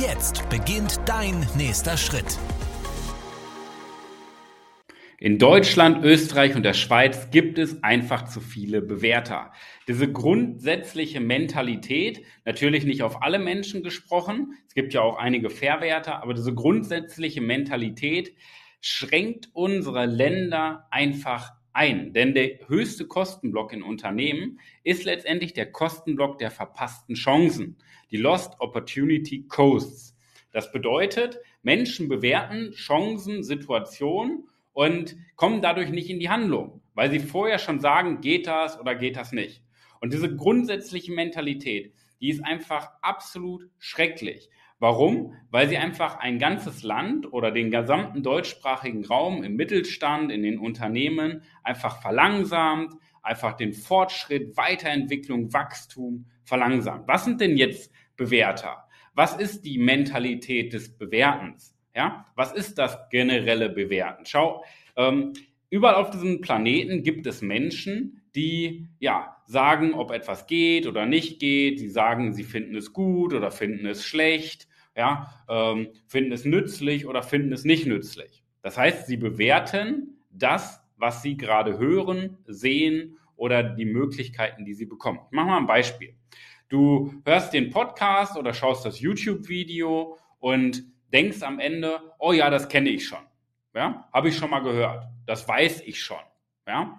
Jetzt beginnt dein nächster Schritt. In Deutschland, Österreich und der Schweiz gibt es einfach zu viele Bewerter. Diese grundsätzliche Mentalität, natürlich nicht auf alle Menschen gesprochen, es gibt ja auch einige Verwerter, aber diese grundsätzliche Mentalität schränkt unsere Länder einfach ein. Denn der höchste Kostenblock in Unternehmen ist letztendlich der Kostenblock der verpassten Chancen, die Lost Opportunity Costs. Das bedeutet, Menschen bewerten Chancen, Situationen und kommen dadurch nicht in die Handlung, weil sie vorher schon sagen, geht das oder geht das nicht. Und diese grundsätzliche Mentalität, die ist einfach absolut schrecklich. Warum? Weil sie einfach ein ganzes Land oder den gesamten deutschsprachigen Raum im Mittelstand, in den Unternehmen einfach verlangsamt, einfach den Fortschritt, Weiterentwicklung, Wachstum verlangsamt. Was sind denn jetzt Bewerter? Was ist die Mentalität des Bewertens? Ja, was ist das generelle Bewerten? Schau, überall auf diesem Planeten gibt es Menschen, die sagen, ob etwas geht oder nicht geht. Sie sagen, sie finden es gut oder finden es schlecht, finden es nützlich oder finden es nicht nützlich. Das heißt, sie bewerten das, was sie gerade hören, sehen oder die Möglichkeiten, die sie bekommen. Ich mache mal ein Beispiel. Du hörst den Podcast oder schaust das YouTube-Video und denkst am Ende, oh ja, das kenne ich schon, habe ich schon mal gehört, das weiß ich schon. Ja?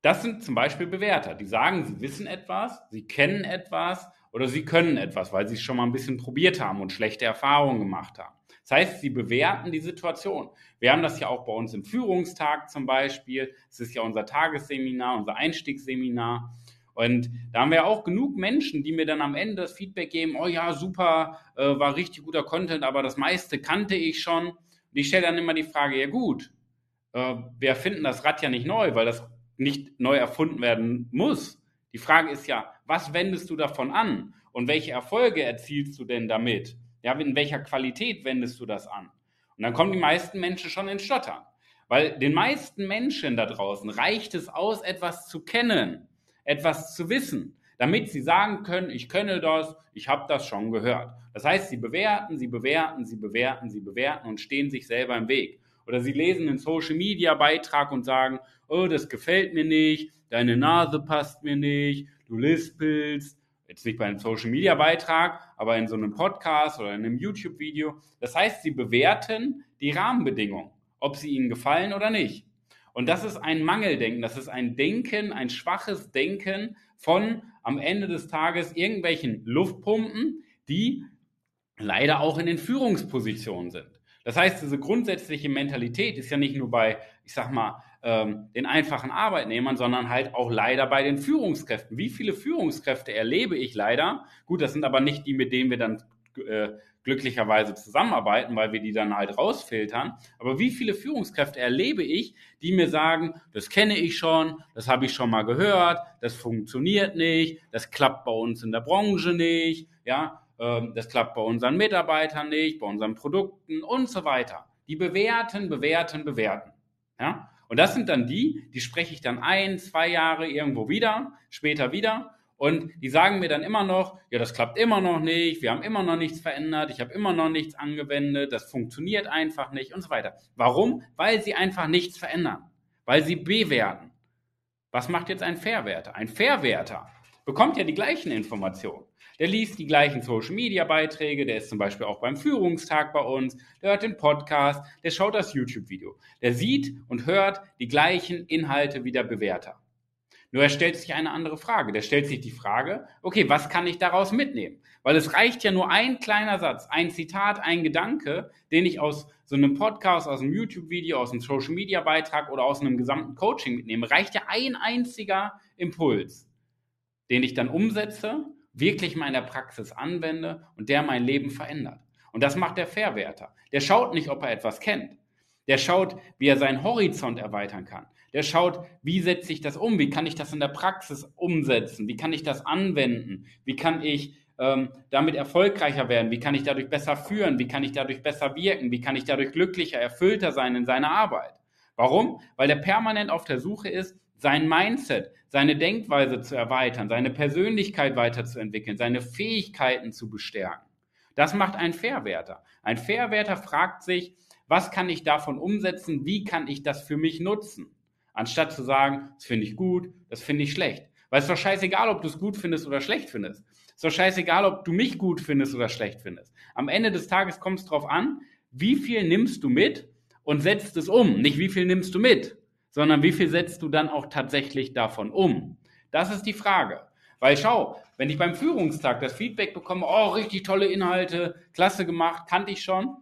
Das sind zum Beispiel Bewerter, die sagen, sie wissen etwas, sie kennen etwas oder sie können etwas, weil sie es schon mal ein bisschen probiert haben und schlechte Erfahrungen gemacht haben. Das heißt, sie bewerten die Situation. Wir haben das ja auch bei uns im Führungstag zum Beispiel, es ist ja unser Tagesseminar, unser Einstiegsseminar. Und da haben wir auch genug Menschen, die mir dann am Ende das Feedback geben, oh ja, super, war richtig guter Content, aber das meiste kannte ich schon. Und ich stelle dann immer die Frage, ja gut, wir erfinden das Rad ja nicht neu, weil das nicht neu erfunden werden muss. Die Frage ist ja, was wendest du davon an? Und welche Erfolge erzielst du denn damit? Ja, in welcher Qualität wendest du das an? Und dann kommen die meisten Menschen schon ins Stottern. Weil den meisten Menschen da draußen reicht es aus, etwas zu kennen, etwas zu wissen, damit sie sagen können, ich kenne das, ich habe das schon gehört. Das heißt, sie bewerten, sie bewerten, sie bewerten, sie bewerten und stehen sich selber im Weg. Oder sie lesen einen Social-Media-Beitrag und sagen, oh, das gefällt mir nicht, deine Nase passt mir nicht, du lispelst. Jetzt nicht bei einem Social-Media-Beitrag, aber in so einem Podcast oder in einem YouTube-Video. Das heißt, sie bewerten die Rahmenbedingungen, ob sie ihnen gefallen oder nicht. Und das ist ein Mangeldenken, das ist ein Denken, ein schwaches Denken von am Ende des Tages irgendwelchen Luftpumpen, die leider auch in den Führungspositionen sind. Das heißt, diese grundsätzliche Mentalität ist ja nicht nur bei, ich sag mal, den einfachen Arbeitnehmern, sondern halt auch leider bei den Führungskräften. Wie viele Führungskräfte erlebe ich leider? Gut, das sind aber nicht die, mit denen wir dann glücklicherweise zusammenarbeiten, weil wir die dann halt rausfiltern. Aber wie viele Führungskräfte erlebe ich, die mir sagen, das kenne ich schon, das habe ich schon mal gehört, das funktioniert nicht, das klappt bei uns in der Branche nicht, das klappt bei unseren Mitarbeitern nicht, bei unseren Produkten und so weiter. Die bewerten. Ja? Und das sind dann die spreche ich dann 1, 2 Jahre irgendwo wieder, später wieder. Und die sagen mir dann immer noch, ja, das klappt immer noch nicht, wir haben immer noch nichts verändert, ich habe immer noch nichts angewendet, das funktioniert einfach nicht und so weiter. Warum? Weil sie einfach nichts verändern, weil sie bewerten. Was macht jetzt ein Verwerter? Ein Verwerter bekommt ja die gleichen Informationen. Der liest die gleichen Social-Media-Beiträge, der ist zum Beispiel auch beim Führungstag bei uns, der hört den Podcast, der schaut das YouTube-Video, der sieht und hört die gleichen Inhalte wie der Bewerter. Nur er stellt sich eine andere Frage. Der stellt sich die Frage, okay, was kann ich daraus mitnehmen? Weil es reicht ja nur ein kleiner Satz, ein Zitat, ein Gedanke, den ich aus so einem Podcast, aus einem YouTube-Video, aus einem Social-Media-Beitrag oder aus einem gesamten Coaching mitnehme. Reicht ja ein einziger Impuls, den ich dann umsetze, wirklich mal in der Praxis anwende und der mein Leben verändert. Und das macht der Verwerter. Der schaut nicht, ob er etwas kennt. Der schaut, wie er seinen Horizont erweitern kann. Der schaut, wie setze ich das um? Wie kann ich das in der Praxis umsetzen? Wie kann ich das anwenden? Wie kann ich damit erfolgreicher werden? Wie kann ich dadurch besser führen? Wie kann ich dadurch besser wirken? Wie kann ich dadurch glücklicher, erfüllter sein in seiner Arbeit? Warum? Weil der permanent auf der Suche ist, sein Mindset, seine Denkweise zu erweitern, seine Persönlichkeit weiterzuentwickeln, seine Fähigkeiten zu bestärken. Das macht ein Verwerter. Ein Verwerter fragt sich, was kann ich davon umsetzen? Wie kann ich das für mich nutzen? Anstatt zu sagen, das finde ich gut, das finde ich schlecht. Weil es ist doch scheißegal, ob du es gut findest oder schlecht findest. Es ist doch scheißegal, ob du mich gut findest oder schlecht findest. Am Ende des Tages kommt es darauf an, wie viel nimmst du mit und setzt es um. Nicht wie viel nimmst du mit, sondern wie viel setzt du dann auch tatsächlich davon um? Das ist die Frage. Weil schau, wenn ich beim Führungstag das Feedback bekomme, oh, richtig tolle Inhalte, klasse gemacht, kannte ich schon.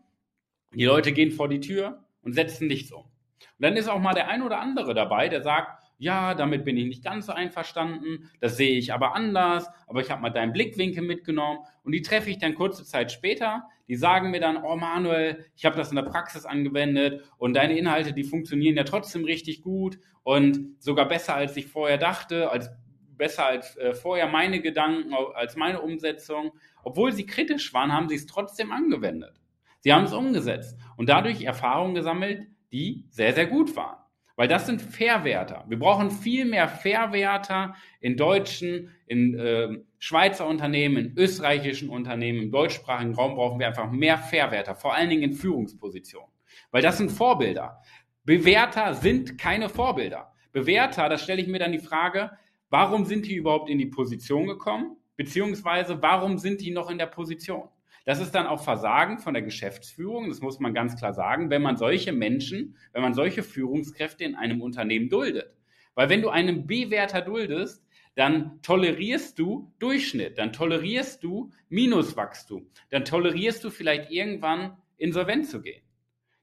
Die Leute gehen vor die Tür und setzen nichts um. Und dann ist auch mal der ein oder andere dabei, der sagt, ja, damit bin ich nicht ganz so einverstanden, das sehe ich aber anders, aber ich habe mal deinen Blickwinkel mitgenommen und die treffe ich dann kurze Zeit später, die sagen mir dann, oh Manuel, ich habe das in der Praxis angewendet und deine Inhalte, die funktionieren ja trotzdem richtig gut und sogar besser, als ich vorher dachte, besser als vorher meine Gedanken, als meine Umsetzung. Obwohl sie kritisch waren, haben sie es trotzdem angewendet. Sie haben es umgesetzt und dadurch Erfahrungen gesammelt, die sehr, sehr gut waren. Weil das sind Verwerter. Wir brauchen viel mehr Verwerter in deutschen, in Schweizer Unternehmen, in österreichischen Unternehmen, im deutschsprachigen Raum brauchen wir einfach mehr Verwerter, vor allen Dingen in Führungspositionen. Weil das sind Vorbilder. Bewerter sind keine Vorbilder. Bewerter, da stelle ich mir dann die Frage, warum sind die überhaupt in die Position gekommen? Beziehungsweise, warum sind die noch in der Position? Das ist dann auch Versagen von der Geschäftsführung, das muss man ganz klar sagen, wenn man solche Menschen, wenn man solche Führungskräfte in einem Unternehmen duldet. Weil wenn du einen Bewerter duldest, dann tolerierst du Durchschnitt, dann tolerierst du Minuswachstum, dann tolerierst du vielleicht irgendwann insolvent zu gehen.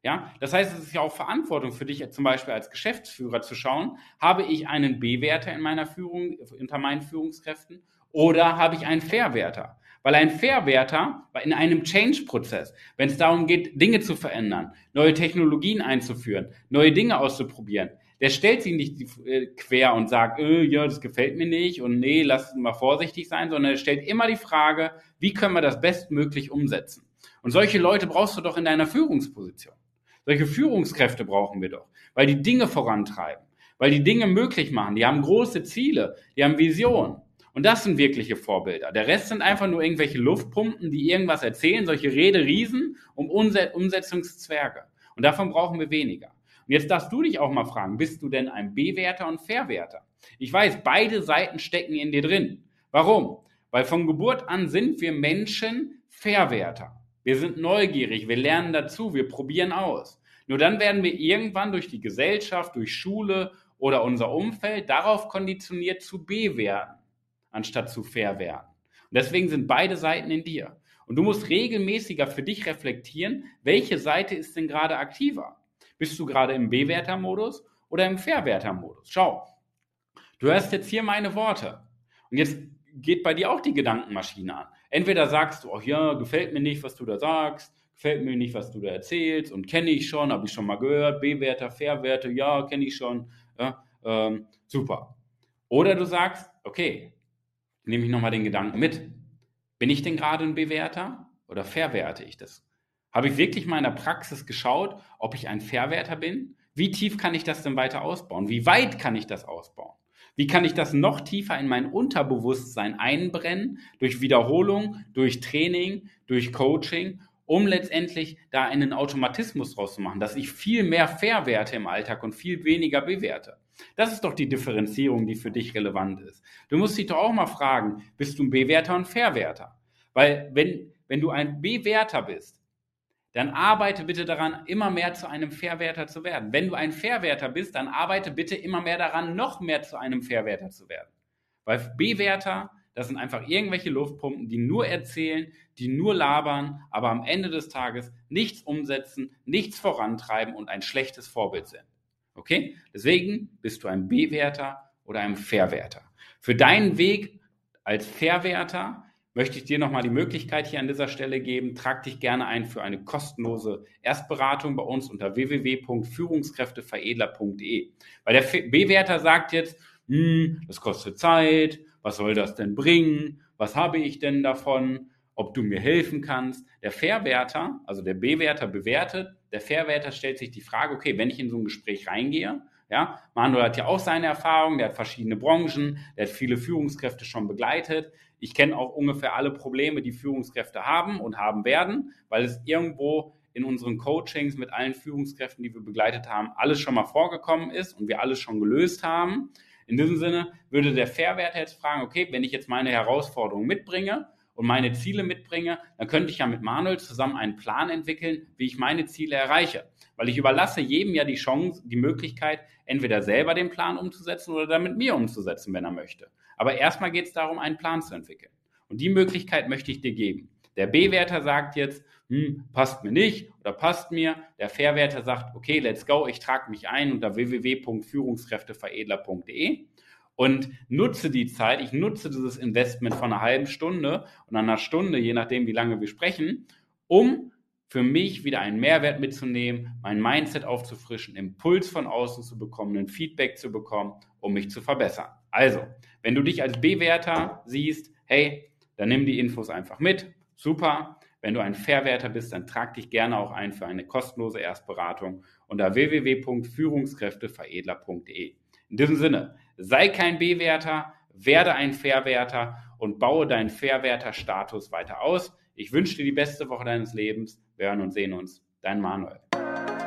Ja, das heißt, es ist ja auch Verantwortung für dich, zum Beispiel als Geschäftsführer zu schauen, habe ich einen Bewerter in meiner Führung, unter meinen Führungskräften oder habe ich einen Verwerter? Weil ein Verwerter in einem Change-Prozess, wenn es darum geht, Dinge zu verändern, neue Technologien einzuführen, neue Dinge auszuprobieren, der stellt sich nicht quer und sagt, ja, das gefällt mir nicht und nee, lass mal vorsichtig sein, sondern er stellt immer die Frage, wie können wir das bestmöglich umsetzen? Und solche Leute brauchst du doch in deiner Führungsposition. Solche Führungskräfte brauchen wir doch, weil die Dinge vorantreiben, weil die Dinge möglich machen. Die haben große Ziele, die haben Visionen. Und das sind wirkliche Vorbilder. Der Rest sind einfach nur irgendwelche Luftpumpen, die irgendwas erzählen, solche Rede-Riesen um Umsetzungszwerge. Und davon brauchen wir weniger. Und jetzt darfst du dich auch mal fragen, bist du denn ein Bewerter und Verwerter? Ich weiß, beide Seiten stecken in dir drin. Warum? Weil von Geburt an sind wir Menschen Verwerter. Wir sind neugierig, wir lernen dazu, wir probieren aus. Nur dann werden wir irgendwann durch die Gesellschaft, durch Schule oder unser Umfeld darauf konditioniert zu bewerten, anstatt zu verwerten. Und deswegen sind beide Seiten in dir. Und du musst regelmäßiger für dich reflektieren, welche Seite ist denn gerade aktiver? Bist du gerade im Bewertermodus oder im Verwertermodus? Schau, du hörst jetzt hier meine Worte. Und jetzt geht bei dir auch die Gedankenmaschine an. Entweder sagst du, oh ja, gefällt mir nicht, was du da sagst, gefällt mir nicht, was du da erzählst und kenne ich schon, habe ich schon mal gehört, Bewerter, Verwerter, ja, kenne ich schon, ja, super. Oder du sagst, okay, nehme ich nochmal den Gedanken mit. Bin ich denn gerade ein Bewerter oder verwerte ich das? Habe ich wirklich mal in der Praxis geschaut, ob ich ein Verwerter bin? Wie tief kann ich das denn weiter ausbauen? Wie weit kann ich das ausbauen? Wie kann ich das noch tiefer in mein Unterbewusstsein einbrennen? Durch Wiederholung, durch Training, durch Coaching, um letztendlich da einen Automatismus draus zu machen, dass ich viel mehr verwerte im Alltag und viel weniger bewerte. Das ist doch die Differenzierung, die für dich relevant ist. Du musst dich doch auch mal fragen, bist du ein Bewerter und Verwerter? Weil wenn du ein Bewerter bist, dann arbeite bitte daran, immer mehr zu einem Verwerter zu werden. Wenn du ein Verwerter bist, dann arbeite bitte immer mehr daran, noch mehr zu einem Verwerter zu werden. Weil Bewerter, das sind einfach irgendwelche Luftpumpen, die nur erzählen, die nur labern, aber am Ende des Tages nichts umsetzen, nichts vorantreiben und ein schlechtes Vorbild sind. Okay? Deswegen bist du ein Bewerter oder ein Verwerter. Für deinen Weg als Verwerter möchte ich dir nochmal die Möglichkeit hier an dieser Stelle geben. Trag dich gerne ein für eine kostenlose Erstberatung bei uns unter www.führungskräfteveredler.de. Weil der Bewerter sagt jetzt, das kostet Zeit, was soll das denn bringen, was habe ich denn davon, ob du mir helfen kannst. Der Verwerter, also der Bewerter bewertet, der Verwerter stellt sich die Frage, okay, wenn ich in so ein Gespräch reingehe, ja, Manuel hat ja auch seine Erfahrung, der hat verschiedene Branchen, der hat viele Führungskräfte schon begleitet. Ich kenne auch ungefähr alle Probleme, die Führungskräfte haben und haben werden, weil es irgendwo in unseren Coachings mit allen Führungskräften, die wir begleitet haben, alles schon mal vorgekommen ist und wir alles schon gelöst haben. In diesem Sinne würde der Verwerter jetzt fragen, okay, wenn ich jetzt meine Herausforderungen mitbringe und meine Ziele mitbringe, dann könnte ich ja mit Manuel zusammen einen Plan entwickeln, wie ich meine Ziele erreiche. Weil ich überlasse jedem ja die Chance, die Möglichkeit, entweder selber den Plan umzusetzen oder dann mit mir umzusetzen, wenn er möchte. Aber erstmal geht es darum, einen Plan zu entwickeln. Und die Möglichkeit möchte ich dir geben. Der B-Werter sagt jetzt, passt mir nicht oder passt mir. Der Verwerter sagt, okay, let's go, ich trage mich ein unter www.führungskräfteveredler.de und nutze die Zeit, ich nutze dieses Investment von einer halben Stunde und einer Stunde, je nachdem, wie lange wir sprechen, um für mich wieder einen Mehrwert mitzunehmen, mein Mindset aufzufrischen, Impuls von außen zu bekommen, ein Feedback zu bekommen, um mich zu verbessern. Also, wenn du dich als B-Werter siehst, hey, dann nimm die Infos einfach mit. Super. Wenn du ein Verwerter bist, dann trag dich gerne auch ein für eine kostenlose Erstberatung unter www.führungskräfteveredler.de. In diesem Sinne, sei kein B-Werter, werde ein Verwerter und baue deinen Verwerter-Status weiter aus. Ich wünsche dir die beste Woche deines Lebens. Wir hören und sehen uns. Dein Manuel.